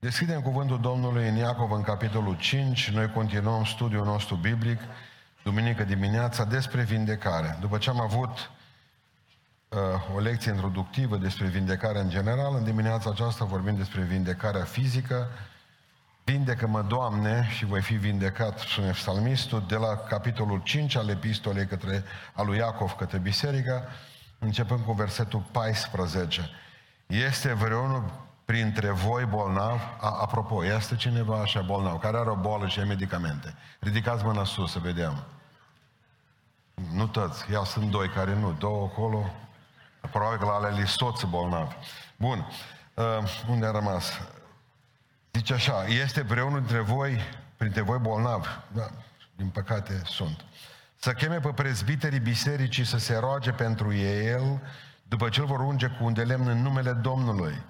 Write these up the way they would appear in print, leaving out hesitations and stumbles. Deschidem cuvântul Domnului în Iacov, în capitolul 5. Noi continuăm studiul nostru biblic, duminică dimineața, despre vindecare. După ce am avut o lecție introductivă despre vindecare în general, în dimineața aceasta vorbim despre vindecarea fizică. Vindecă-mă, Doamne, și voi fi vindecat, spune psalmistul, de la capitolul 5 al epistolei al lui Iacov către biserică, începând cu versetul 14. Este vreunul printre voi bolnav? Apropo, este cineva așa bolnav, care are o boală și ai medicamente? Ridicați mâna sus, să vedem. Nu toți, iau, sunt doi care nu, două acolo, probabil că la ale soți bolnavi. Bun, unde a rămas? Zice așa, este vreunul printre voi bolnav? Da, din păcate sunt. Să cheme pe prezbiterii bisericii să se roage pentru el, după ce îl vor unge cu un de lemn în numele Domnului.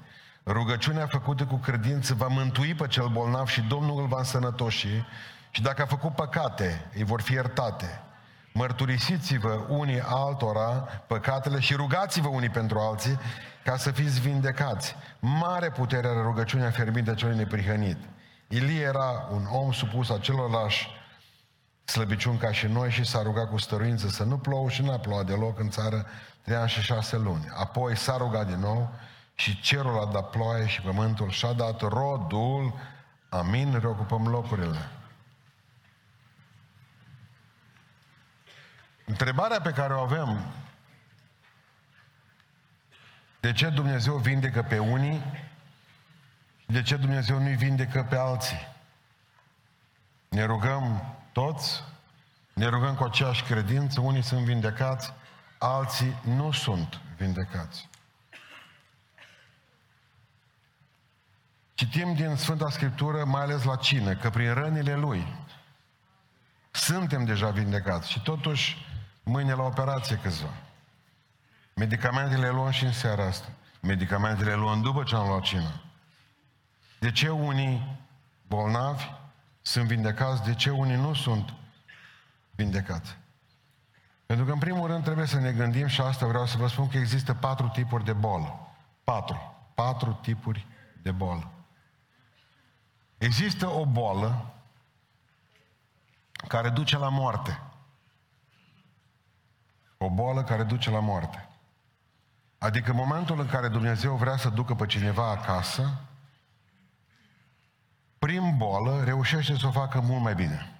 Rugăciunea făcută cu credință va mântui pe cel bolnav și Domnul îl va însănătoși, și dacă a făcut păcate, îi vor fi iertate. Mărturisiți-vă unii altora păcatele și rugați-vă unii pentru alții ca să fiți vindecați. Mare putere are rugăciunea fermită celui neprihănit. Ilie era un om supus acelorlași slăbiciuni ca și noi și s-a rugat cu stăruință să nu plouă și n-a plouat deloc în țară 3 ani și 6 luni. Apoi s-a rugat din nou și cerul a dat ploaie și pământul și-a dat rodul. Amin, reocupăm locurile. Întrebarea pe care o avem, de ce Dumnezeu vindecă pe unii și de ce Dumnezeu nu-i vindecă pe alții? Ne rugăm toți, ne rugăm cu aceeași credință, unii sunt vindecați, alții nu sunt vindecați. Citim din Sfânta Scriptură, mai ales la cină, că prin rănile Lui suntem deja vindecați și totuși mâine la operație câțiva. Medicamentele luăm și în seara asta. Medicamentele luăm după ce am luat cină. De ce unii bolnavi sunt vindecați? De ce unii nu sunt vindecați? Pentru că în primul rând trebuie să ne gândim, și asta vreau să vă spun, că există 4 tipuri de bol. 4 tipuri de boală. Există o boală care duce la moarte. O boală care duce la moarte. Adică în momentul în care Dumnezeu vrea să ducă pe cineva acasă, prin boală reușește să o facă mult mai bine.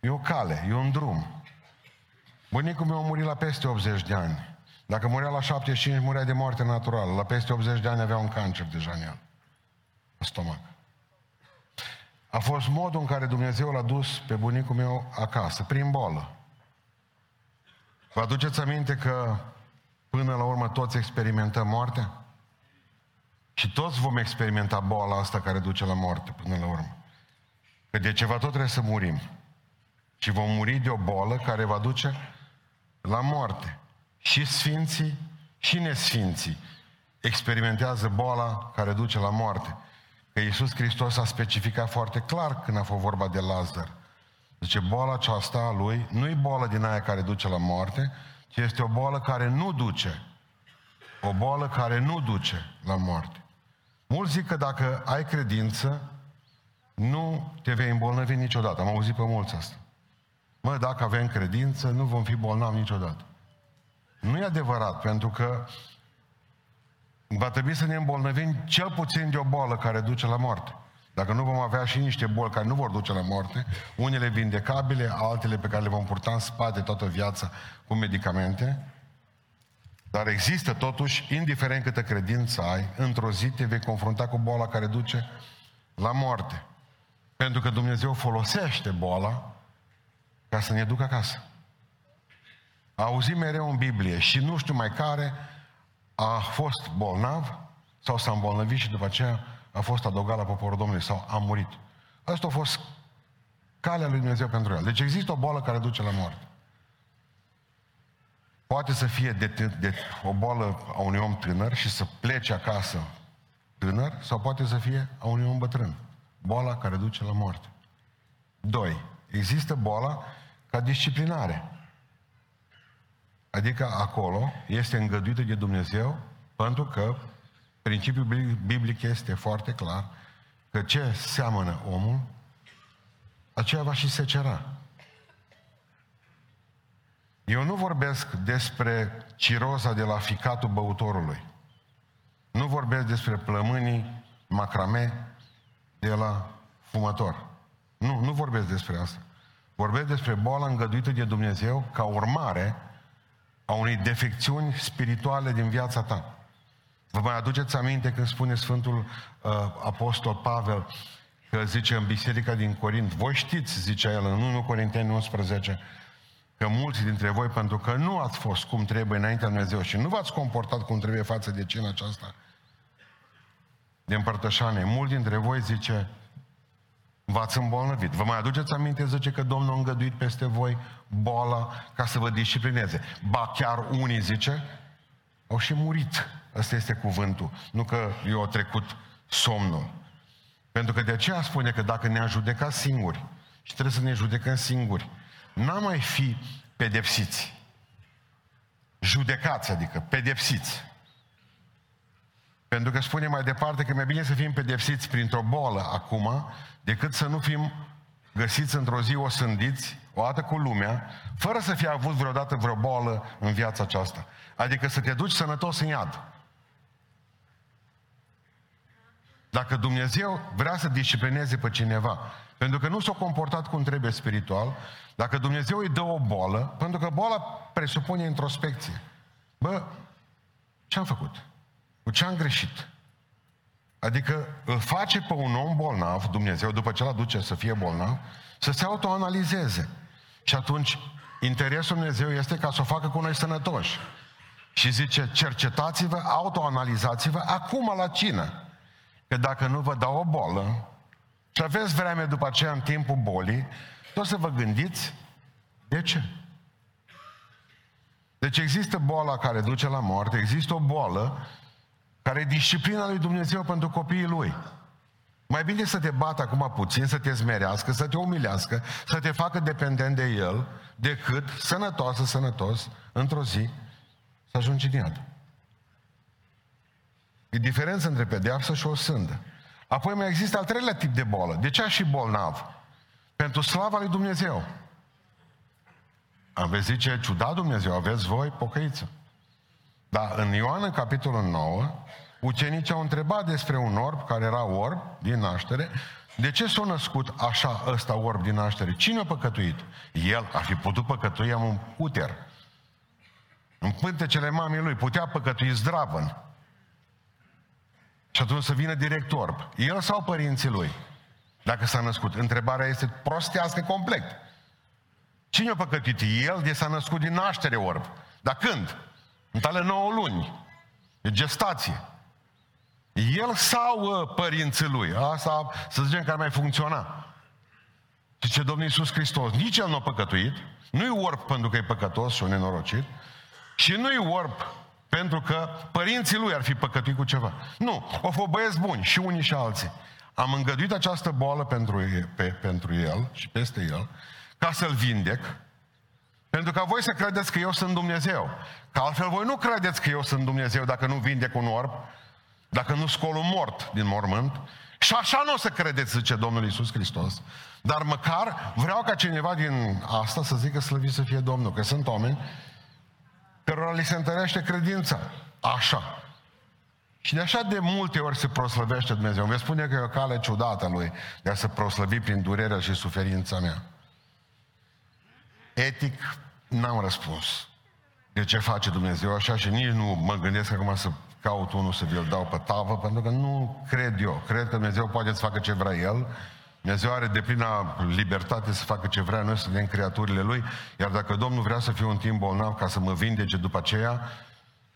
E o cale, e un drum. Bunicul meu a murit la peste 80 de ani. Dacă murea la 75, murea de moarte naturală. La peste 80 de ani avea un cancer deja în el, în stomac. A fost modul în care Dumnezeu l-a dus pe bunicul meu acasă, prin boală. Vă aduceți aminte că până la urmă toți experimentăm moartea? Și toți vom experimenta boala asta care duce la moarte până la urmă. Că de ceva tot trebuie să murim. Și vom muri de o boală care va duce la moarte. Și sfinții și nesfinții experimentează boala care duce la moarte. Că Iisus Hristos a specificat foarte clar când a fost vorba de Lazar. Zice, boala aceasta a lui nu e boală din aia care duce la moarte, ci este o boală care nu duce. O boală care nu duce la moarte. Mulți zic că dacă ai credință, nu te vei îmbolnăvi niciodată. Am auzit pe mulți asta. Mă, dacă avem credință, nu vom fi bolnavi niciodată. Nu e adevărat, pentru că va trebui să ne îmbolnăvim cel puțin de o boală care duce la moarte. Dacă nu vom avea și niște boli care nu vor duce la moarte, unele vindecabile, altele pe care le vom purta în spate toată viața cu medicamente, dar există totuși, indiferent câtă credință ai, într-o zi te vei confrunta cu boala care duce la moarte. Pentru că Dumnezeu folosește boala ca să ne ducă acasă. Auzim mereu în Biblie și nu știu mai care a fost bolnav sau s-a îmbolnăvit și după aceea a fost adăugat la poporul Domnului sau a murit. Asta a fost calea lui Dumnezeu pentru el. Deci există o boală care duce la moarte. Poate să fie de o boală a unui om tânăr și să plece acasă tânăr, sau poate să fie a unui om bătrân. Boala care duce la moarte. 2. Există boala ca disciplinare. Adică acolo este îngăduită de Dumnezeu pentru că Principiul biblic este foarte clar că ce seamănă omul, aceea va și secera. Eu nu vorbesc despre ciroza de la ficatul băutorului. Nu vorbesc despre plămânii macrame de la fumător. Nu vorbesc despre asta. Vorbesc despre boala îngăduită de Dumnezeu ca urmare a unei defecțiuni spirituale din viața ta. Vă mai aduceți aminte când spune Sfântul Apostol Pavel, că zice în biserica din Corint, voi știți, zicea el în 1 Corinteni 11, că mulți dintre voi, pentru că nu ați fost cum trebuie înaintea Dumnezeu și nu v-ați comportat cum trebuie față de cina aceasta de împărtășanie, mulți dintre voi, zice, v-ați îmbolnăvit. Vă mai aduceți aminte, zice, că Domnul a îngăduit peste voi boala ca să vă disciplineze. Ba chiar unii, zice, au și murit. Ăsta este cuvântul. Nu că i-a trecut somnul. Pentru că de aceea spune că dacă ne-am judecat singuri, și trebuie să ne judecăm singuri, n-am mai fi pedepsiți. Judecați, adică pedepsiți. Pentru că spune mai departe că mai bine să fim pedepsiți printr-o bolă acum, decât să nu fim găsiți într-o zi osândiți, o dată cu lumea, fără să fie avut vreodată vreo bolă în viața aceasta. Adică să te duci sănătos în iad. Dacă Dumnezeu vrea să disciplineze pe cineva, pentru că nu s-a comportat cum trebuie spiritual, dacă Dumnezeu îi dă o boală, pentru că boala presupune introspecție. Bă, ce-am făcut? Cu ce-am greșit? Adică îl face pe un om bolnav, Dumnezeu, după ce îl aduce să fie bolnav, să se autoanalizeze. Și atunci, interesul Dumnezeu este ca să o facă cu noi sănătoși. Și zice, cercetați-vă, autoanalizați-vă acum la cină. Că dacă nu vă dau o bolă și aveți vreme după aceea în timpul bolii, tot să vă gândiți de ce. Deci există boala care duce la moarte, există o boală care e disciplina lui Dumnezeu pentru copiii Lui. Mai bine să te bată acum puțin, să te zmerească, să te umilească, să te facă dependent de El, decât sănătos, într-o zi, să ajungi în iad. E diferență între pedeapsă și o sândă. Apoi mai există al treilea tip de boală. De ce și bolnav? Pentru slava lui Dumnezeu. Am văzut ce ciudat Dumnezeu, aveți voi pocăiță. Dar în Ioan, în capitolul 9, ucenicii au întrebat despre un orb, care era orb din naștere. De ce s-a născut așa ăsta orb din naștere? Cine a păcătuit? El ar fi putut păcătui în un cuter. În pântecele mamei lui putea păcătui zdravăn. Și atunci să vină direct orb. El sau părinții lui? Dacă s-a născut. Întrebarea este prostească complet. Cine a păcătuit? El de s-a născut din naștere orb. Dar când? În tale 9 luni. E gestație. El sau părinții lui? Asta să zicem că ar mai funcționa. Zice Domnul Iisus Hristos, nici el nu a păcătuit. Nu-i orb pentru că e păcătos și un nenorocit. Și nu-i orb pentru că părinții lui ar fi păcătuit cu ceva. Nu, o fost băieți buni și unii și alții. Am îngăduit această boală pentru el și peste el, ca să-l vindec, pentru ca voi să credeți că eu sunt Dumnezeu. Că altfel voi nu credeți că eu sunt Dumnezeu dacă nu vindec un orb, dacă nu scol un mort din mormânt. Și așa nu o să credeți, zice Domnul Iisus Hristos. Dar măcar vreau ca cineva din asta să zică slăvit să fie Domnul, că sunt oameni cărora li se întărește credința. Așa. Și de așa de multe ori se proslăvește Dumnezeu. Îmi vei spune că e o cale ciudată a Lui de a se proslăvi prin durerea și suferința mea. Etic, n-am răspuns de ce face Dumnezeu așa și nici nu mă gândesc acum să caut unul să vi-l dau pe tavă, pentru că nu cred eu. Cred că Dumnezeu poate să facă ce vrea El. Dumnezeu are deplina libertate să facă ce vrea, noi suntem creaturile Lui, iar dacă Domnul vrea să fiu un timp bolnav ca să mă vindece după aceea,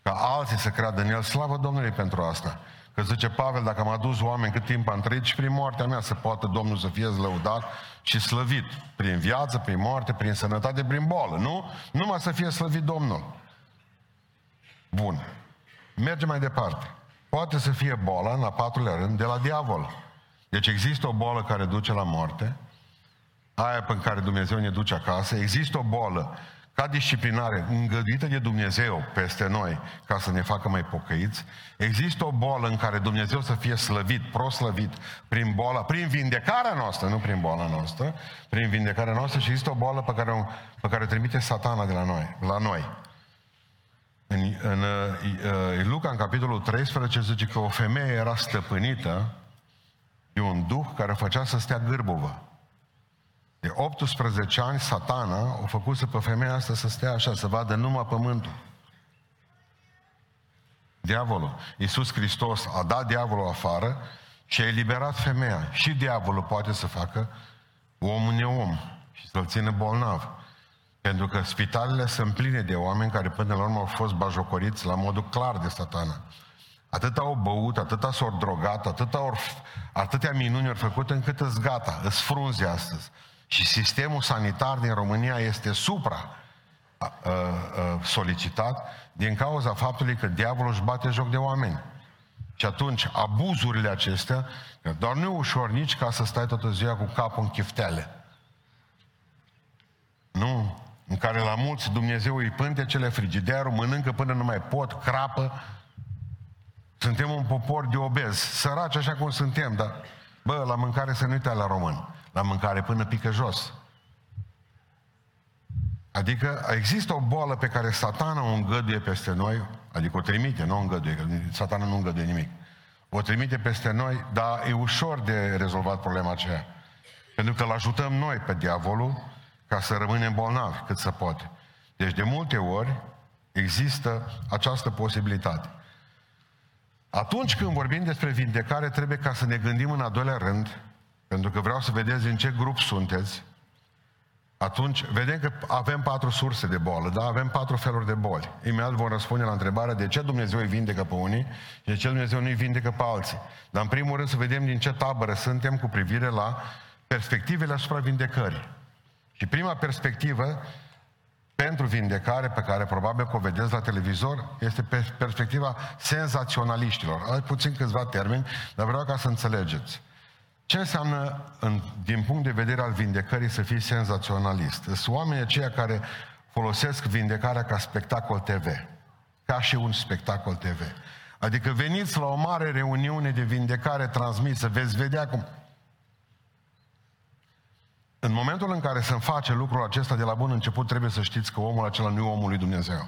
ca alții să creadă în El, slavă Domnului pentru asta. Că zice Pavel, dacă am adus oameni cât timp am trăit și prin moartea mea să poată Domnul să fie slăudat și slăvit, prin viață, prin moarte, prin sănătate, prin boală, nu? Numai să fie slăvit Domnul. Bun. Mergem mai departe. Poate să fie boala, în a 4-lea rând, de la diavol. Deci există o boală care duce la moarte, aia pe care Dumnezeu ne duce acasă, există o boală ca disciplinare îngăduită de Dumnezeu peste noi, ca să ne facă mai pocăiți. Există o boală în care Dumnezeu să fie slăvit, proslăvit prin boala, prin vindecarea noastră, nu prin boala noastră, prin vindecarea noastră, și există o boală pe care o trimite Satana de la noi, la noi. În Luca, în capitolul 13, zice că o femeie era stăpânită de un duh care făcea să stea gârbovă. De 18 ani, Satana o făcuse pe femeia asta să stea așa, să vadă numai pământul. Diavolul. Iisus Hristos a dat diavolul afară și a eliberat femeia. Și diavolul poate să facă omul neom și să-l țină bolnav. Pentru că spitalele sunt pline de oameni care până la urmă au fost bajocoriți la modul clar de Satana. Atâta au băut, atâta s-au drogat, atâtea minuni au făcut, încât îți gata, îți frunze astăzi. Și sistemul sanitar din România este supra-solicitat din cauza faptului că diavolul își bate joc de oameni. Și atunci abuzurile acestea, doar nu e ușor nici ca să stai toată ziua cu capul în chiftele. Nu? În care la mulți Dumnezeu îi pântecele, frigiderul, mănâncă până nu mai pot, crapă. Suntem un popor de obez, săraci așa cum suntem, dar bă, la mâncare să nu uita la român. La mâncare până pică jos. Adică există o boală pe care Satana o îngăduie peste noi, adică o trimite, nu o îngăduie, că Satana nu îngăduie nimic. O trimite peste noi, dar e ușor de rezolvat problema aceea. Pentru că îl ajutăm noi pe diavolul ca să rămânem bolnavi cât se poate. Deci de multe ori există această posibilitate. Atunci când vorbim despre vindecare, trebuie ca să ne gândim în al doilea rând, pentru că vreau să vedeți în ce grup sunteți. Atunci, vedem că avem 4 surse de boală, da? Avem 4 feluri de boli. Imediat vom răspunde la întrebarea de ce Dumnezeu îi vindecă pe unii și de ce Dumnezeu nu îi vindecă pe alții. Dar în primul rând să vedem din ce tabără suntem cu privire la perspectivele asupra vindecării. Și prima perspectivă pentru vindecare, pe care probabil că o vedeți la televizor, este perspectiva senzaționaliștilor. Ai puțin câțiva termeni, dar vreau ca să înțelegeți. Ce înseamnă, din punct de vedere al vindecării, să fii senzaționalist? Sunt oamenii aceia care folosesc vindecarea ca spectacol TV. Ca și un spectacol TV. Adică veniți la o mare reuniune de vindecare transmisă, veți vedea cum... În momentul în care se face lucrul acesta, de la bun început trebuie să știți că omul acela nu e omul lui Dumnezeu.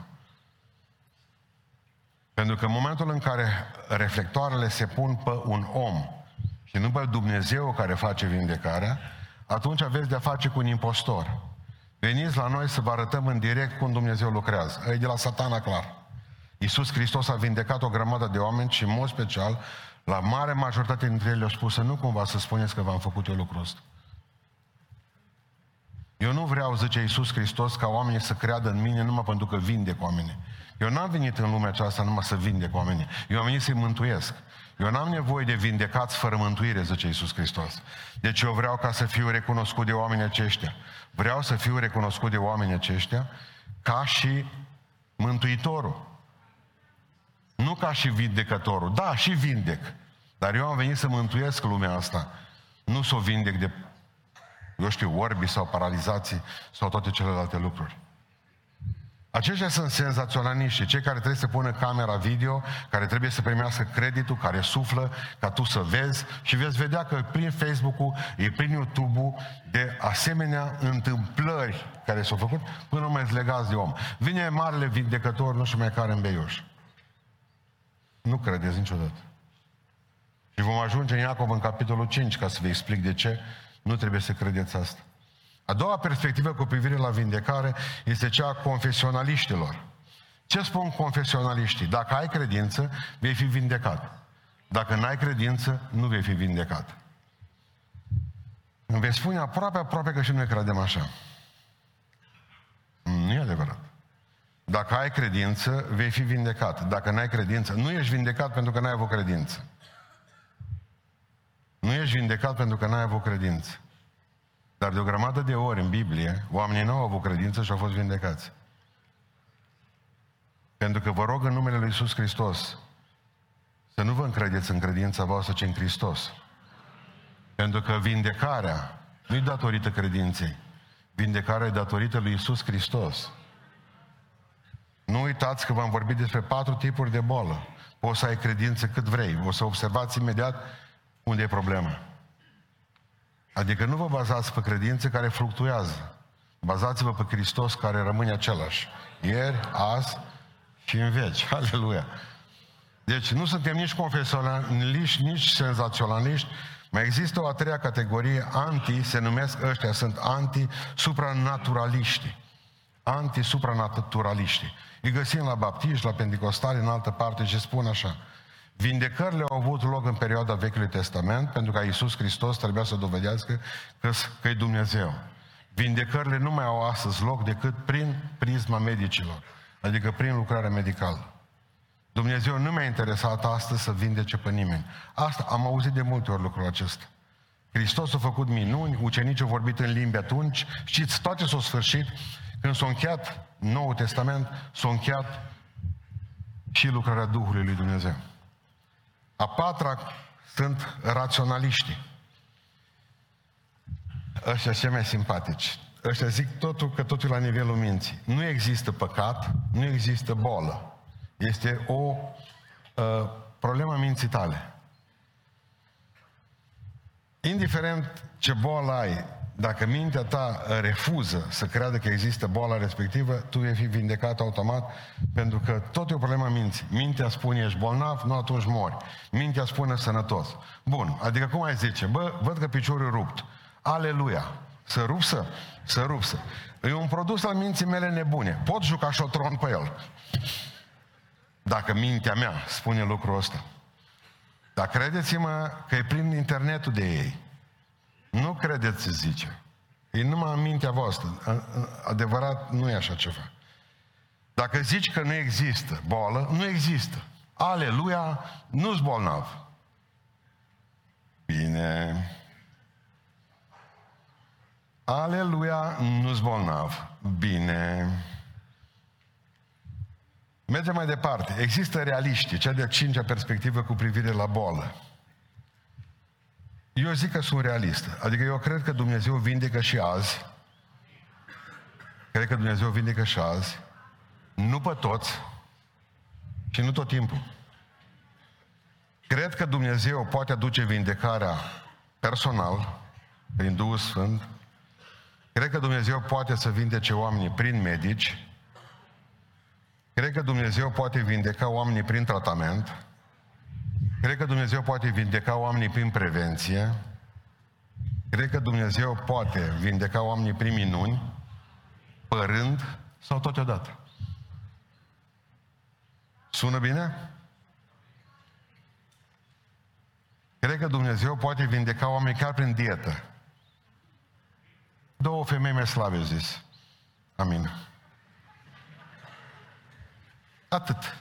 Pentru că în momentul în care reflectoarele se pun pe un om, și nu pe Dumnezeu care face vindecarea, atunci aveți de-a face cu un impostor. Veniți la noi să vă arătăm în direct cum Dumnezeu lucrează. E de la Satana, clar. Iisus Hristos a vindecat o grămadă de oameni și, în mod special, la mare majoritate dintre ei le-au spus să nu cumva să spuneți că v-am făcut eu lucrul ăsta. Eu nu vreau, zice Iisus Hristos, ca oamenii să creadă în mine numai pentru că vindec oamenii. Eu n-am venit în lumea aceasta numai să vindec oamenii. Eu am venit să-i mântuiesc. Eu n-am nevoie de vindecați fără mântuire, zice Iisus Hristos. Deci eu vreau ca să fiu recunoscut de oamenii aceștia. Vreau să fiu recunoscut de oamenii aceștia ca și mântuitorul. Nu ca și vindecătorul. Da, și vindec. Dar eu am venit să mântuiesc lumea asta. Nu să o vindec de, eu știu, orbi sau paralizații sau toate celelalte lucruri. Aceștia sunt senzaționaliști, cei care trebuie să pună camera video, care trebuie să primească creditul, care suflă, ca tu să vezi, și veți vedea că prin Facebook-ul, e prin YouTube-ul, de asemenea întâmplări care s-au făcut, până nu mai îți legați de om. Vine marele vindecător, nu știu mai care, în Beiuș. Nu credeți niciodată. Și vom ajunge în Iacov, în capitolul 5, ca să vă explic de ce nu trebuie să credeți asta. A doua perspectivă cu privire la vindecare este cea a confesionaliștilor. Ce spun confesionaliștii? Dacă ai credință, vei fi vindecat. Dacă n-ai credință, nu vei fi vindecat. Îmi vei spune aproape că și noi credem așa. Nu e adevărat. Dacă ai credință, vei fi vindecat. Dacă n-ai credință, nu ești vindecat pentru că n-ai avut credință. Nu ești vindecat pentru că n-ai avut credință. Dar de o grămadă de ori în Biblie, oamenii nu au avut credință și au fost vindecați. Pentru că vă rog în numele Lui Iisus Hristos să nu vă încredeți în credința voastră, ci în Hristos. Pentru că vindecarea nu-i datorită credinței. Vindecarea e datorită Lui Iisus Hristos. Nu uitați că v-am vorbit despre 4 tipuri de boală. Poți să ai credință cât vrei. O să observați imediat unde e problema. Adică nu vă bazați pe credințe care fluctuează. Bazați-vă pe Hristos care rămâne același. Ieri, azi și în veci. Aleluia! Deci nu suntem nici confesionaliști, nici senzaționaliști. Mai există o a treia categorie, anti, se numesc ăștia, sunt anti-supranaturaliști. Anti-supranaturaliști. Îi găsim la baptiști, la pentecostali, în altă parte și spun așa. Vindecările au avut loc în perioada Vechiului Testament, pentru că Iisus Hristos trebuia să dovedească că e Dumnezeu. Vindecările nu mai au astăzi loc decât prin prisma medicilor, adică prin lucrarea medicală. Dumnezeu nu mi-a interesat astăzi să vindece pe nimeni. Asta am auzit de multe ori lucrul acesta. Hristos a făcut minuni, ucenicii au vorbit în limbi atunci, știți, toate s-au sfârșit, când s-a încheiat Noul Testament, s-a încheiat și lucrarea Duhului lui Dumnezeu. A patra sunt raționaliștii. Ăștia cei mai simpatici. Ăștia zic totul, că totul e la nivelul minții. Nu există păcat, nu există boală. Este o problemă a minții tale. Indiferent ce boală ai, dacă mintea ta refuză să creadă că există boala respectivă, tu vei fi vindecat automat, pentru că tot e o problemă a minții. Mintea spune ești bolnav, nu atunci mori. Mintea spune sănătos. Bun, adică cum ai zice? Bă, văd că piciorul e rupt. Aleluia! Să rupsă? Să rupsă. E un produs al minții mele nebune. Pot juca șotron pe el. Dacă mintea mea spune lucrul ăsta. Dar credeți-mă că e plin internetul de ei. Nu credeți, zice. E numai în mintea voastră. Adevărat, nu e așa ceva. Dacă zici că nu există boală, nu există. Aleluia, nu-s bolnav. Bine. Aleluia, nu-s bolnav. Bine. Mergem mai departe. Există realiști, cea de-a 5-a perspectivă cu privire la boală. Eu zic că sunt realist. Adică eu cred că Dumnezeu vindecă și azi. Cred că Dumnezeu vindecă și azi. Nu pe toți. Și nu tot timpul. Cred că Dumnezeu poate aduce vindecarea personal, prin Duhul Sfânt. Cred că Dumnezeu poate să vindece oamenii prin medici. Cred că Dumnezeu poate vindeca oamenii prin tratament. Cred că Dumnezeu poate vindeca oamenii prin prevenție. Cred că Dumnezeu poate vindeca oamenii prin minuni, părând sau totodată. Sună bine? Cred că Dumnezeu poate vindeca oamenii chiar prin dietă. 2 femei mai slabe, au zis. Amin. Atât.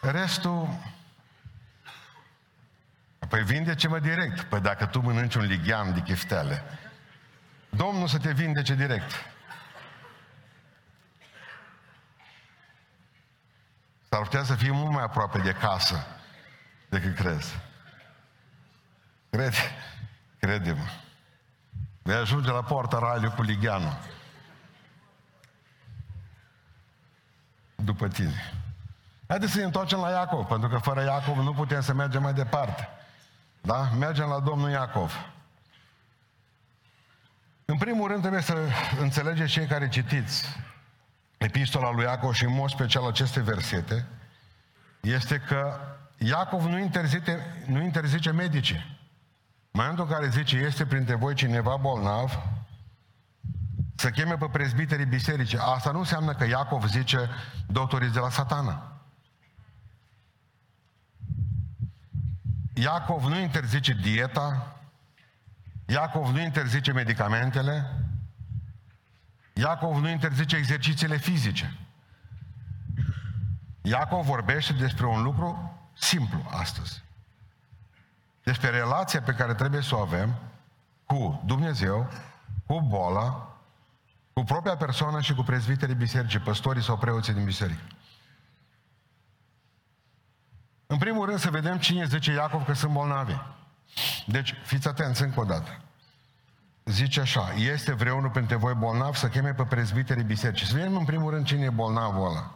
Restul... Păi vindece-mă direct. Păi dacă tu mănânci un lighean de chiftele, Domnul să te vindece direct. S-ar putea să fii mult mai aproape de casă decât crezi. Crede-mă. Vei ajunge la poarta raiului cu ligheanul. După tine. Haideți să ne întoarcem la Iacov, pentru că fără Iacov nu putem să mergem mai departe. Da? Mergem la domnul Iacov. În primul rând trebuie să înțelegeți, cei care citiți epistola lui Iacov și în mod special aceste versete, este că Iacov nu interzice medicii. În momentul în care zice, este printre voi cineva bolnav, să cheme pe prezbiterii bisericii. Asta nu înseamnă că Iacov zice, doctorii de la satana. Iacov nu interzice dieta, Iacov nu interzice medicamentele, Iacov nu interzice exercițiile fizice. Iacov vorbește despre un lucru simplu astăzi. Despre relația pe care trebuie să o avem cu Dumnezeu, cu boala, cu propria persoană și cu prezbiterii bisericii, păstorii sau preoții din biserică. În primul rând să vedem cine zice Iacov că sunt bolnavi. Deci, fiți atenți încă o dată. Zice așa, este vreunul printre voi bolnav să cheme pe prezbiterii bisericii. Să vedem în primul rând cine e bolnavul ăla.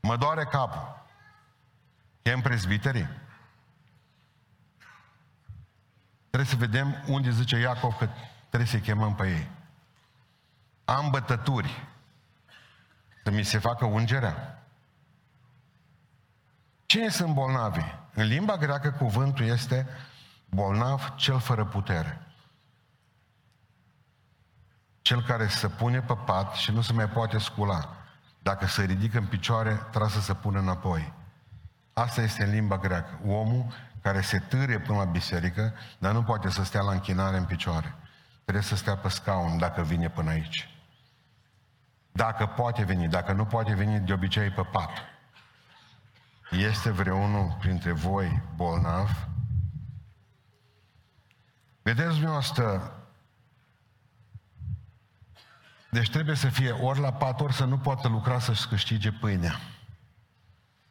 Mă doare capul. Chem prezbiterii? Trebuie să vedem unde zice Iacov că trebuie să-i chemăm pe ei. Am bătături. Să mi se facă ungerea. Cine sunt bolnavi? În limba greacă cuvântul este bolnav cel fără putere. Cel care se pune pe pat și nu se mai poate scula. Dacă se ridică în picioare, trebuie să se pună înapoi. Asta este în limba greacă. Omul care se târie până la biserică, dar nu poate să stea la închinare în picioare. Trebuie să stea pe scaun dacă vine până aici. Dacă poate veni, dacă nu poate veni, de obicei pe pat. Este vreunul printre voi bolnav? Vedeți dumneavoastră, deci trebuie să fie ori la pat, ori să nu poată lucra să-și câștige pâinea.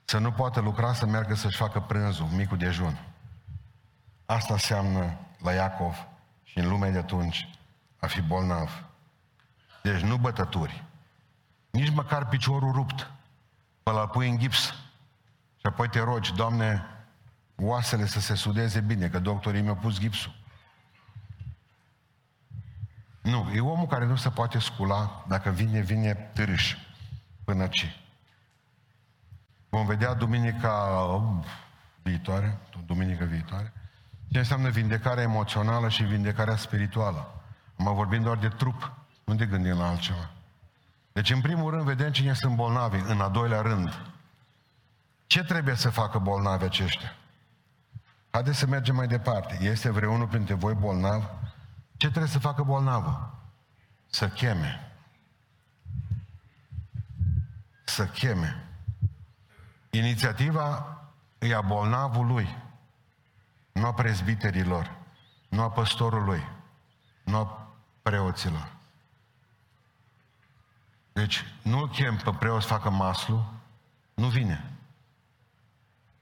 Să nu poată lucra să meargă să-și facă prânzul, micul dejun. Asta înseamnă la Iacov și în lumea de atunci a fi bolnav. Deci nu bătături, nici măcar piciorul rupt, pe la pui în gips și apoi te rogi, Doamne, oasele să se sudeze bine, că doctorii mi-au pus gipsul. Nu, e omul care nu se poate scula, dacă vine târâș până ce. Vom vedea duminică viitoare, ce înseamnă vindecarea emoțională și vindecarea spirituală. Mă vorbim doar de trup, nu de gândim la altceva. Deci în primul rând vedem cine sunt bolnavi, în al doilea rând. Ce trebuie să facă bolnavi aceștia? Haideți să mergem mai departe. Este vreunul printre voi bolnav? Ce trebuie să facă bolnavul? Să cheme. Să cheme. Inițiativa e a bolnavului, nu a prezbiterilor, nu a păstorului, nu a preoților. Deci nu-l chem pe preot să facă maslu, nu vine.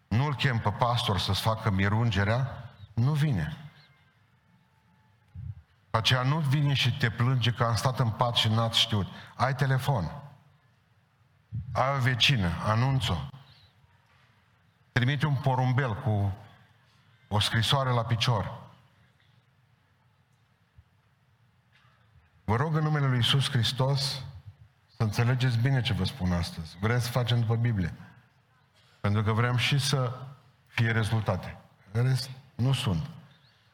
Nu-l chem pe pastor să-ți facă mirungerea, nu vine. Aceea nu vine și te plânge că am stat în pat și n-ați știut. Ai telefon, ai o vecină, anunț-o. Trimite un porumbel cu o scrisoare la picior. Vă rog în numele Lui Iisus Hristos să înțelegeți bine ce vă spun astăzi. Vrem să facem după Biblie. Pentru că vrem și să fie rezultate. Rest nu sunt.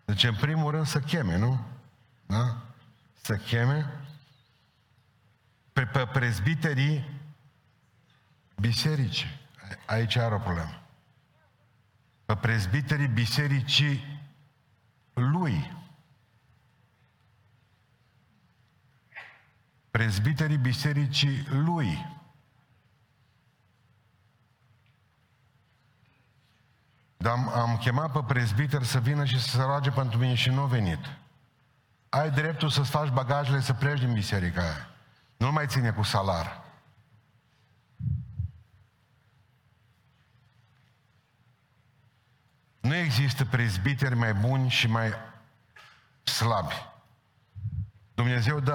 Deci în primul rând să cheme, nu? Da? Să cheme pe prezbiterii bisericii. Aici are o problemă. Pe prezbiterii bisericii lui. Prezbiterii bisericii lui. Dar am chemat pe prezbiter să vină și să se roage pentru mine și nu a venit. Ai dreptul să-ți faci bagajele să pleci din biserica aia. Nu mai ține cu salar. Nu există prezbiteri mai buni și mai slabi. Dumnezeu dă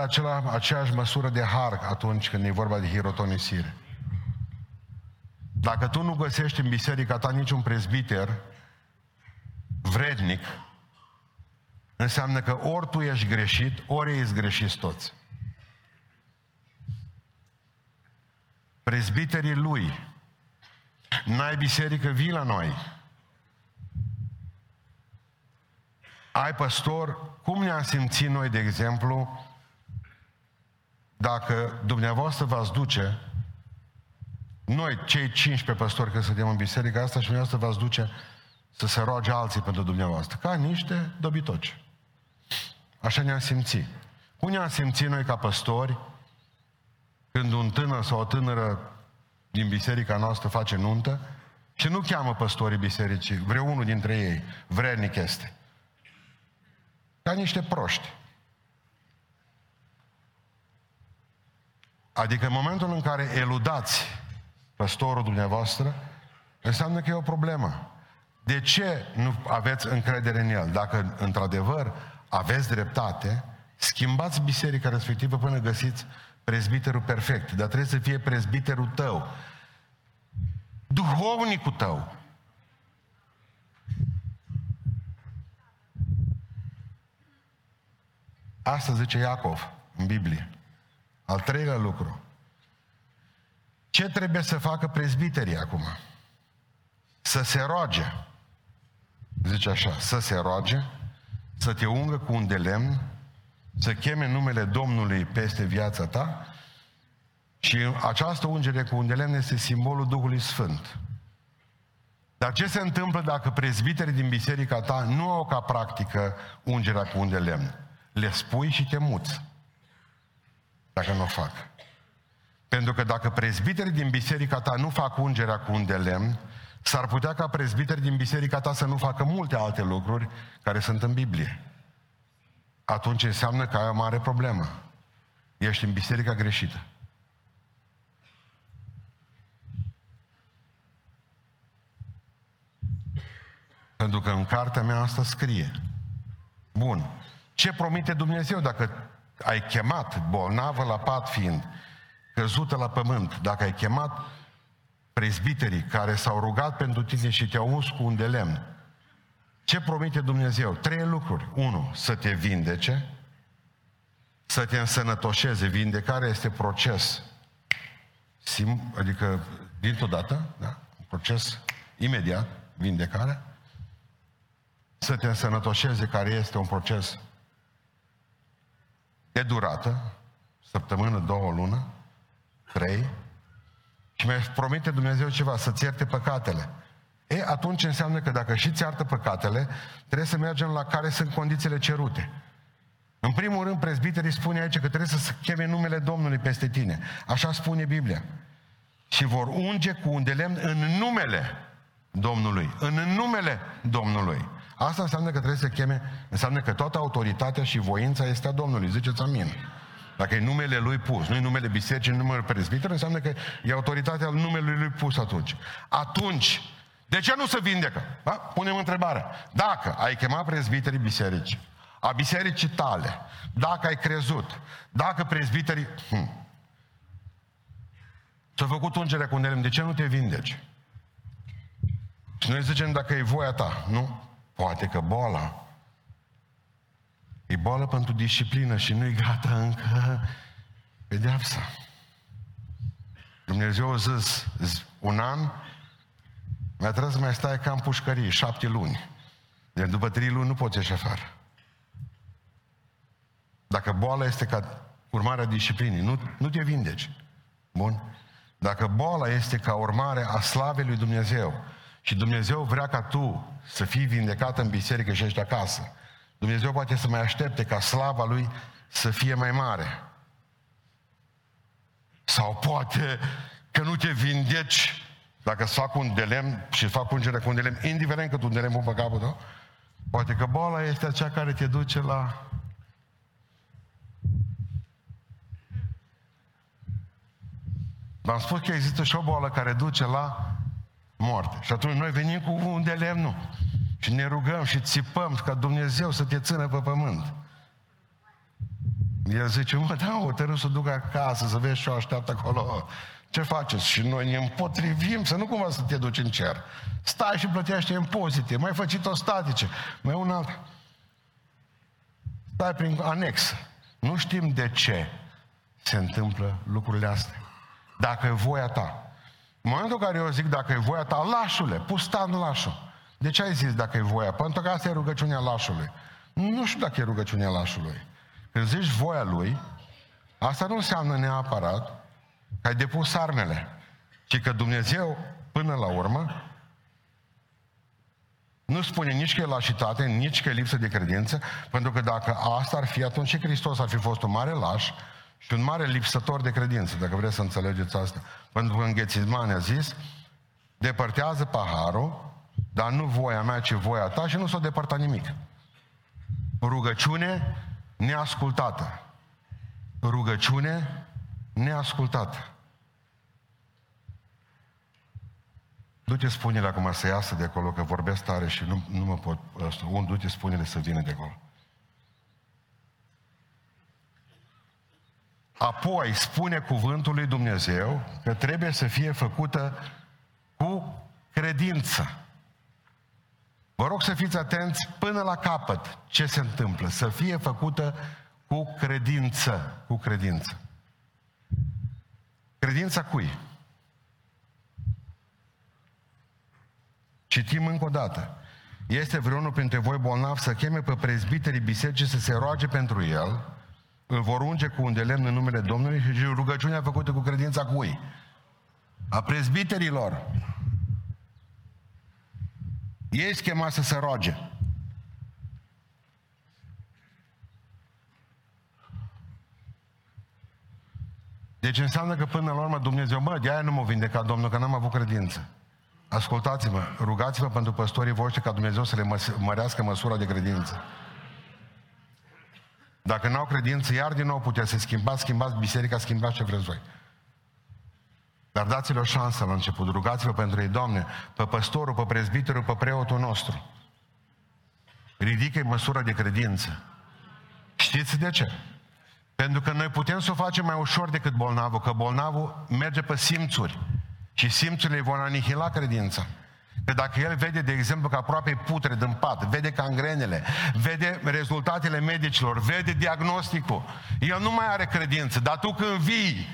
aceeași măsură de har atunci când e vorba de hirotonisire. Dacă tu nu găsești în biserica ta niciun prezbiter vrednic, înseamnă că ori tu ești greșit, ori ei ești greșiți toți. Prezbiterii lui. N-ai biserică, vii la noi. Ai păstor, cum ne-am simțit noi, de exemplu, dacă dumneavoastră v-ați duce, noi, cei 15 păstori că suntem în biserica asta și dumneavoastră v-ați duce să se roage alții pentru dumneavoastră, ca niște dobitoci. Așa ne-am simțit. Cum ne-am simțit noi ca păstori când un tânăr sau o tânără din biserica noastră face nuntă și nu cheamă păstorii bisericii, vreunul dintre ei, vrednic este. Ca niște proști. Adică în momentul în care eludați păstorul dumneavoastră, înseamnă că e o problemă. De ce nu aveți încredere în el? Dacă într-adevăr aveți dreptate, schimbați biserica respectivă până găsiți prezbiterul perfect. Dar trebuie să fie prezbiterul tău, duhovnicul tău. Asta zice Iacov în Biblie. Al treilea lucru. Ce trebuie să facă prezbiterii acum? Să se roage. Zice așa, să se roage, să te ungă cu un de lemn, să cheme numele Domnului peste viața ta. Și această ungere cu un de lemn este simbolul Duhului Sfânt. Dar ce se întâmplă dacă prezbiterii din biserica ta nu au ca practică ungerea cu un de lemn? Le spui și te muți, dacă nu o fac. Pentru că dacă prezbiterii din biserica ta nu fac ungerea cu un de lemn, s-ar putea ca prezbiterii din biserica ta să nu facă multe alte lucruri care sunt în Biblie. Atunci înseamnă că ai o mare problemă. Ești în biserica greșită. Pentru că în cartea mea asta scrie. Bun. Ce promite Dumnezeu dacă ai chemat, bolnavă la pat fiind, căzută la pământ, dacă ai chemat prezbiterii care s-au rugat pentru tine și te-au uns cu un de lemn? Ce promite Dumnezeu? 3 lucruri. 1. Să te vindece, să te însănătoșeze. Vindecarea este proces. Adică, dintr-o dată, da? Un proces imediat, vindecarea. Să te însănătoșeze, care este un proces de durată, săptămână, 2, lună, 3, și mi-a promite Dumnezeu ceva, să-ți ierte păcatele. E, atunci înseamnă că dacă și-ți iartă păcatele, trebuie să mergem la care sunt condițiile cerute. În primul rând, prezbiterii spune aici că trebuie să cheme numele Domnului peste tine. Așa spune Biblia. Și vor unge cu un de lemn în numele Domnului. În numele Domnului. Asta înseamnă că trebuie să cheme, înseamnă că toată autoritatea și voința este a Domnului. Ziceți amin. Dacă e numele Lui pus, nu e numele bisericii, nu e numele prezbiter, înseamnă că e autoritatea numelui Lui pus atunci. Atunci, de ce nu se vindecă? Da? Punem întrebarea. Dacă ai chemat prezbiterii bisericii, a bisericii tale, dacă ai crezut, dacă prezbiterii... s-a făcut ungerea cu un lemn, de ce nu te vindeci? Și noi zicem dacă e voia ta, nu? Poate că boala e boală pentru disciplină și nu-i gata încă pedeapsa. Dumnezeu a zis, un an, mi-a trebuit să mai stai ca în pușcărie, 7 luni. Iar după 3 luni nu poți ieși afară. Dacă boala este ca urmare a disciplinii, nu te vindeci. Bun? Dacă boala este ca urmare a slavei lui Dumnezeu, și Dumnezeu vrea ca tu să fii vindecat în biserică și ești acasă, Dumnezeu poate să mai aștepte ca slava Lui să fie mai mare. Sau poate că nu te vindeci dacă îți fac un de lemn și îți fac ungerea cu un de lemn, indiferent cât un de lemn pun pe capul tău, poate că boala este aceea care te duce la... V-am spus că există și o boală care duce la moarte. Și atunci noi venim cu un de lemn și ne rugăm și țipăm ca Dumnezeu să te țină pe pământ. El zice, mă, da, o trebuie să duc acasă, să vezi ce o așteaptă acolo. Ce faceți? Și noi ne împotrivim să nu cumva să te duci în cer. Stai și plătește impozite, mai faci ostatice, mai un alt. Stai prin anexă. Nu știm de ce se întâmplă lucrurile astea. Dacă e voia ta. În momentul în care eu zic, dacă e voia ta, lașule, pustan lașul. De ce ai zis dacă e voia? Pentru că asta e rugăciunea lașului. Nu știu dacă e rugăciunea lașului. Când zici voia lui, asta nu înseamnă neapărat că ai depus armele, ci că Dumnezeu, până la urmă, nu spune nici că e lașitate, nici că e lipsă de credință, pentru că dacă asta ar fi, atunci și Hristos ar fi fost un mare laș și un mare lipsător de credință, dacă vreți să înțelegeți asta. Pentru că în Ghețimani a zis, depărtează paharul, dar nu voia mea, ci voia ta, și nu s-o depărta nimic. Rugăciune neascultată. Rugăciune neascultată. Du-te, spune-le acum să iasă de acolo, că vorbesc tare și nu mă pot... Du-te, spune-le să vină de acolo. Apoi spune cuvântul lui Dumnezeu că trebuie să fie făcută cu credință. Vă rog să fiți atenți până la capăt ce se întâmplă. Să fie făcută cu credință. Cu credință. Credința cui? Citim încă o dată. Este vreunul printre voi bolnav, să cheme pe prezbiterii bisericii să se roage pentru el, îl vor unge cu un de lemn în numele Domnului și rugăciunea făcută cu credința cui? A prezbiterilor. Ei sunt chemați să se roage. Deci înseamnă că până la urmă Dumnezeu, de-aia nu m-a vindecat Domnul, că n-am avut credință. Ascultați-mă, rugați-vă pentru păstorii voștri ca Dumnezeu să le mărească măsura de credință. Dacă n-au credință, iar din nou puteți să schimbați biserica, schimbați ce vreți voi. Dar dați-le o șansă la început, rugați-vă pentru ei, Doamne, pe păstorul, pe prezbiterul, pe preotul nostru. Ridică-i măsura de credință. Știți de ce? Pentru că noi putem să o facem mai ușor decât bolnavul, că bolnavul merge pe simțuri. Și simțurile vor anihila credința. Că dacă el vede, de exemplu, că aproape putre din pat, vede cangrenele, vede rezultatele medicilor, vede diagnosticul, el nu mai are credință. Dar tu când vii,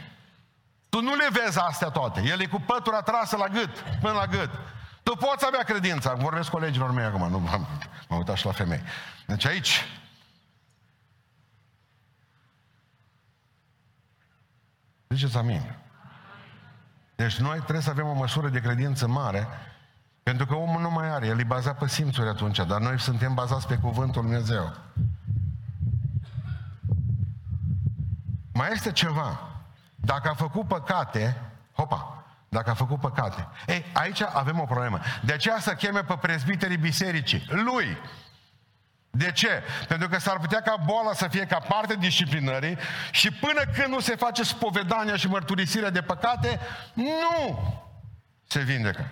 tu nu le vezi astea toate. El e cu pătura trasă la gât, până la gât. Tu poți avea credința. Vorbesc colegilor mei acum, nu m-am uitat și la femei. Deci aici... Ziceți amin. Deci noi trebuie să avem o măsură de credință mare, pentru că omul nu mai are, el e bazat pe simțuri atunci, dar noi suntem bazați pe cuvântul Dumnezeu. Mai este ceva. Dacă a făcut păcate, dacă a făcut păcate, aici avem o problemă. De aceea să cheme pe prezbiterii bisericii, lui. De ce? Pentru că s-ar putea ca boala să fie ca parte disciplinării și până când nu se face spovedania și mărturisirea de păcate, nu se vindecă.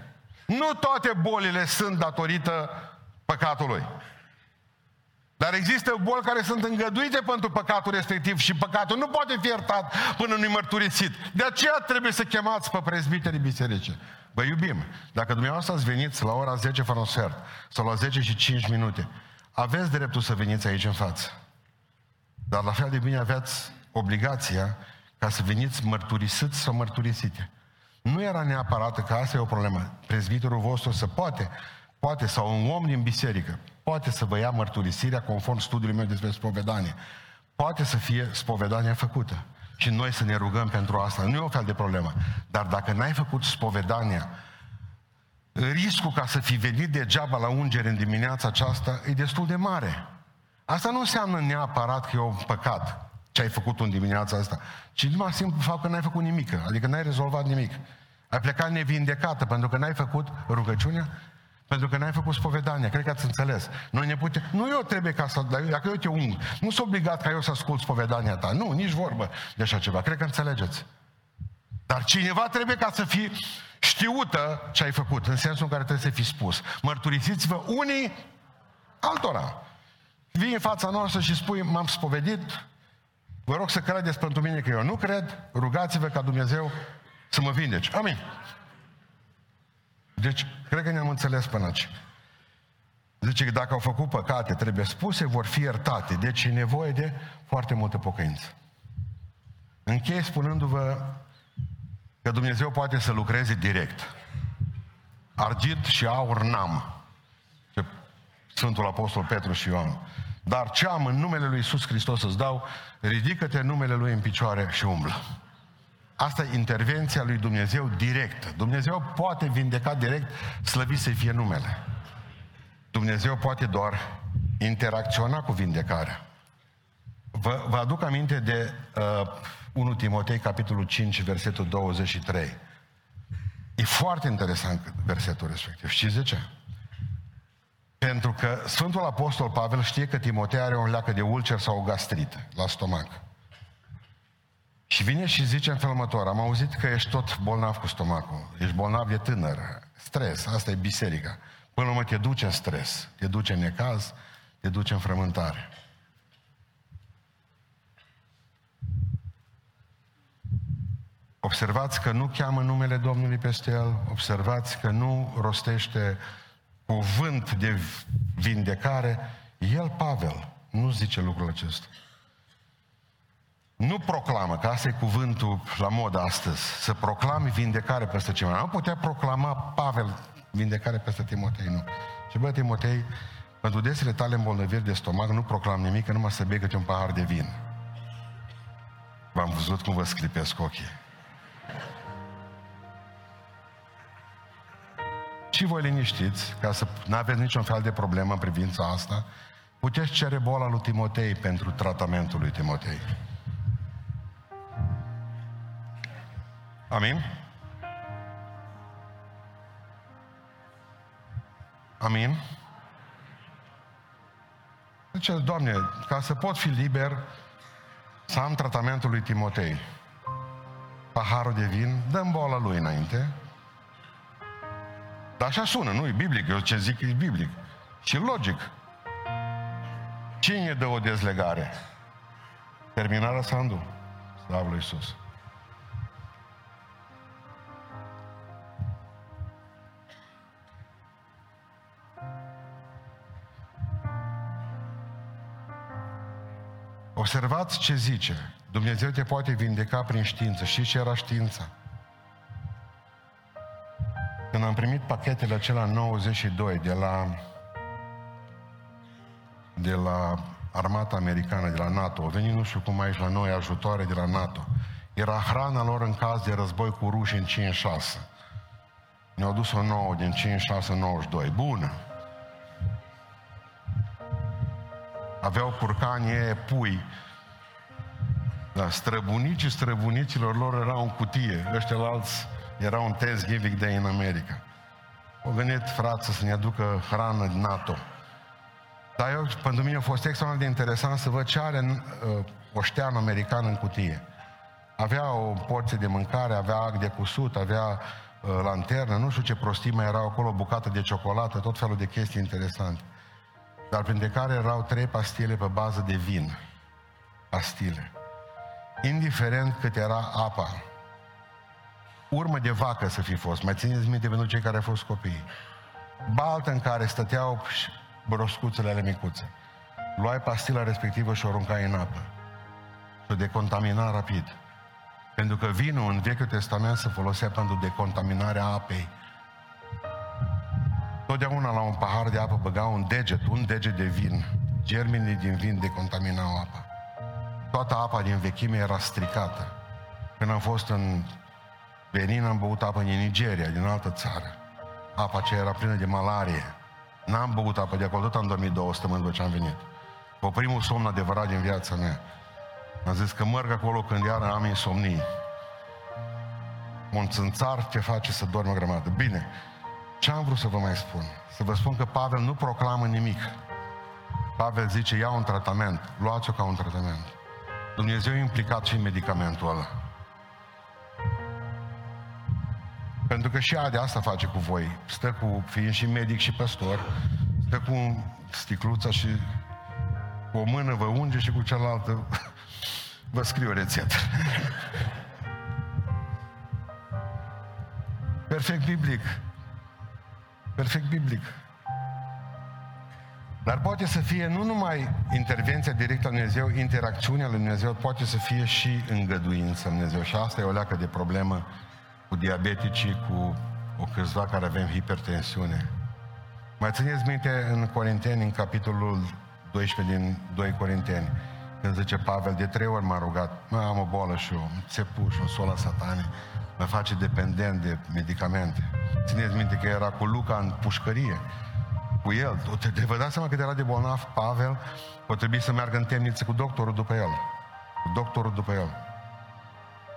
Nu toate bolile sunt datorită păcatului. Dar există boli care sunt îngăduite pentru păcatul respectiv și păcatul nu poate fi iertat până nu-i mărturisit. De aceea trebuie să chemați pe prezbiterii bisericii. Vă iubim, dacă dumneavoastră ați venit la ora 10 fără un sfert sau la 10 și 5 minute, aveți dreptul să veniți aici în față. Dar la fel de bine aveați obligația ca să veniți mărturisiți sau mărturisite. Nu era neapărat că asta e o problemă. Prezbiterul vostru să poate sau un om din biserică, poate să vă ia mărturisirea conform studiului meu despre spovedanie. Poate să fie spovedania făcută. Și noi să ne rugăm pentru asta. Nu e o fel de problemă. Dar dacă n-ai făcut spovedania, riscul ca să fi venit degeaba la ungere în dimineața aceasta e destul de mare. Asta nu înseamnă neapărat că e un păcat ce ai făcut în dimineața asta, ci numai simplu fapt că n-ai făcut nimic, adică n-ai rezolvat nimic. Ai plecat nevindecată pentru că n-ai făcut rugăciunea, pentru că n-ai făcut spovedania. Cred că ați înțeles. Noi ne putem... Nu eu trebuie ca să... Dacă eu te ung, nu sunt obligat ca eu să ascult spovedania ta. Nu, nici vorbă de așa ceva. Cred că înțelegeți. Dar cineva trebuie ca să fie știută ce ai făcut, în sensul în care trebuie să fii spus. Mărturisiți-vă unii altora. Vii în fața noastră și spui, m-am spovedit, vă rog să credeți pentru mine că eu nu cred, rugați-vă ca Dumnezeu să mă vindeci. Amin. Deci, cred că ne-am înțeles până aici. Zice că dacă au făcut păcate, trebuie spuse, vor fi iertate. Deci e nevoie de foarte multă pocăință. Închei spunându-vă că Dumnezeu poate să lucreze direct. Argint și aur n-am, Sfântul Apostol Petru și Ioan. Dar ce am în numele lui Iisus Hristos îți dau, ridică-te în numele lui în picioare și umblă. Asta e intervenția lui Dumnezeu direct. Dumnezeu poate vindeca direct, slăvit să fie numele. Dumnezeu poate doar interacționa cu vindecarea. Vă aduc aminte de 1 Timotei, capitolul 5, versetul 23. E foarte interesant versetul respectiv. Știți de ce? Pentru că Sfântul Apostol Pavel știe că Timotei are o leacă de ulcer sau o gastrită la stomac. Și vine și zice în felul următor, am auzit că ești tot bolnav cu stomacul, ești bolnav de tânăr, Stres, asta e biserica. Până la urmă te duce în stres, te duce în necaz, te duce în frământare. Observați că nu cheamă numele Domnului peste el, observați că nu rostește cuvânt de vindecare. El, Pavel, nu zice lucrul acesta. Nu proclamă, că asta e cuvântul la modă astăzi, să proclami vindecare peste cineva. Nu putea proclama Pavel vindecare peste Timotei, nu. Și bă, Timotei, pentru desele tale îmbolnăviri de stomac, nu proclam nimic, că numai să bei câte un pahar de vin. V-am văzut cum vă sclipesc ochii. Și voi liniștiți, ca să nu aveți niciun fel de problemă în privința asta, puteți cere boala lui Timotei pentru tratamentul lui Timotei. Amin? Amin? Zice, Doamne, ca să pot fi liber, să am tratamentul lui Timotei. Paharul de vin, dăm boala lui înainte. Dar așa sună, nu? E biblic. Eu ce zic e biblic. Și logic. Cine dă o dezlegare? Terminarea Sandu. Slavă lui Iisus. Observați ce zice. Dumnezeu te poate vindeca prin știință. Știți ce era știința? Când am primit pachetele acelea 92 de la armata americană, de la NATO, au venit nu știu cum aici la noi ajutoare de la NATO. Era hrana lor în caz de război cu rușii în 5-6. Ne-au dus o nouă din 5-6-92. Bună! Aveau curcanie, pui. Dar străbunicii străbunicilor lor erau în cutie. Ăștia la alți era un Thanksgiving Day în America. O venit frață să ne aducă hrană din NATO. Dar eu, pentru mine a fost extraordinar de interesant să văd ce are oșteanul american în cutie. Avea o porție de mâncare, avea ac de cusut, avea lanternă, nu știu ce prostii mai erau acolo, o bucată de ciocolată, tot felul de chestii interesante. Dar printre care erau 3 pastile pe bază de vin. Pastile. Indiferent cât era apa, urmă de vacă să fi fost, mai țineți minte pentru cei care au fost copii. Baltă în care stăteau broscuțele ale micuțe. Luai pastila respectivă și o aruncai în apă. Și o decontamina rapid. Pentru că vinul în Vechiul Testament se folosea pentru decontaminarea apei. Totdeauna la un pahar de apă băgau un deget de vin. Germenii din vin decontaminau apa. Toată apa din vechime era stricată. Când am fost în Benin, am băut apă din Nigeria, din altă țară. Apa aceea era plină de malarie. N-am băut apă de acolo, tot am dormit 2 săptămâni după ce am venit. O primul somn adevărat din viața mea. Am zis că merg acolo când iară am insomnii. Un țânțar te face să dormi o grămadă. Bine, ce am vrut să vă mai spun? Să vă spun că Pavel nu proclamă nimic. Pavel zice, ia un tratament, luați-o ca un tratament. Dumnezeu e implicat și în medicamentul ăla. Pentru că și ea de asta face cu voi. Stă cu, fiind și medic și păstor, stă cu sticluța și cu o mână vă unge și cu cealaltă vă scrie o rețetă. Perfect biblic. Perfect biblic. Dar poate să fie nu numai intervenția directă a lui Dumnezeu, interacțiunea lui Dumnezeu, poate să fie și îngăduința lui Dumnezeu. Și asta e o leacă de problemă cu diabeticii, cu o câțiva care avem hipertensiune. Mai țineți minte în Corinteni, în capitolul 12 din 2 Corinteni, când zice Pavel, de 3 ori m-a rugat, am o boală și eu, un țepuș, un sol la satane, mă face dependent de medicamente. Țineți minte că era cu Luca în pușcărie, cu el. Vă dați seama cât era de bolnav Pavel, o trebuie să meargă în temniță cu doctorul după el.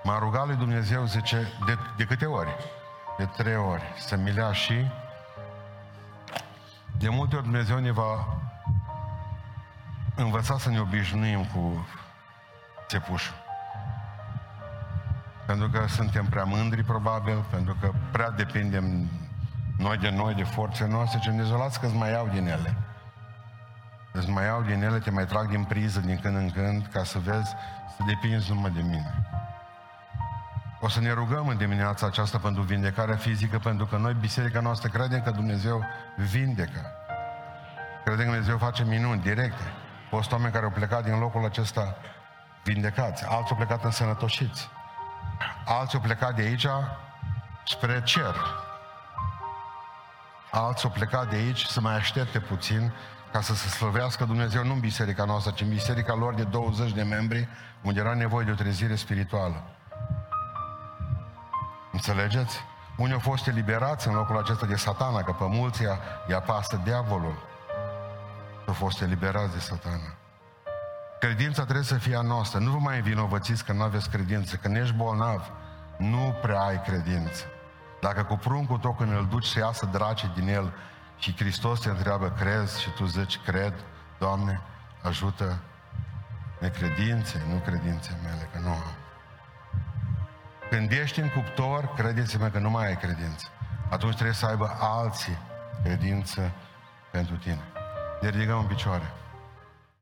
M-a rugat lui Dumnezeu, zice, de câte ori? De 3 ori. Să mi lea și... De multe ori Dumnezeu ne va învăța să ne obișnuim cu țepușul. Pentru că suntem prea mândri, probabil, pentru că prea depindem Noi de forțe noastre, ce-mi dezolați că îți mai iau din ele. Îți mai iau din ele, te mai trag din priză din când în când, ca să vezi, să depinzi numai de mine. O să ne rugăm în dimineața aceasta pentru vindecarea fizică, pentru că noi, biserica noastră, credem că Dumnezeu vindecă. Credem că Dumnezeu face minuni directe. Poți oameni care au plecat din locul acesta vindecați, alții au plecat însănătoșiți, alții au plecat de aici spre cer, alții au plecat de aici să mai aștepte puțin ca să se slăvească Dumnezeu, nu în biserica noastră, ci în biserica lor de 20 de membri, unde era nevoie de o trezire spirituală. Înțelegeți? Unii au fost eliberați în locul acesta de satana, că pe mulți îi apasă diavolul. Au fost eliberați de satana. Credința trebuie să fie a noastră. Nu vă mai învinovățiți că nu aveți credință. Când ești bolnav, nu prea ai credință. Dacă cu pruncul tău când îl duci să iasă dracii din el și Hristos te întreabă, crezi? Și tu zici, cred, Doamne, ajută necredințe, nu credințe mele, că nu am. Când ești în cuptor, credeți-mă că nu mai ai credință. Atunci trebuie să aibă alții credință pentru tine. Ne ridicăm în picioare.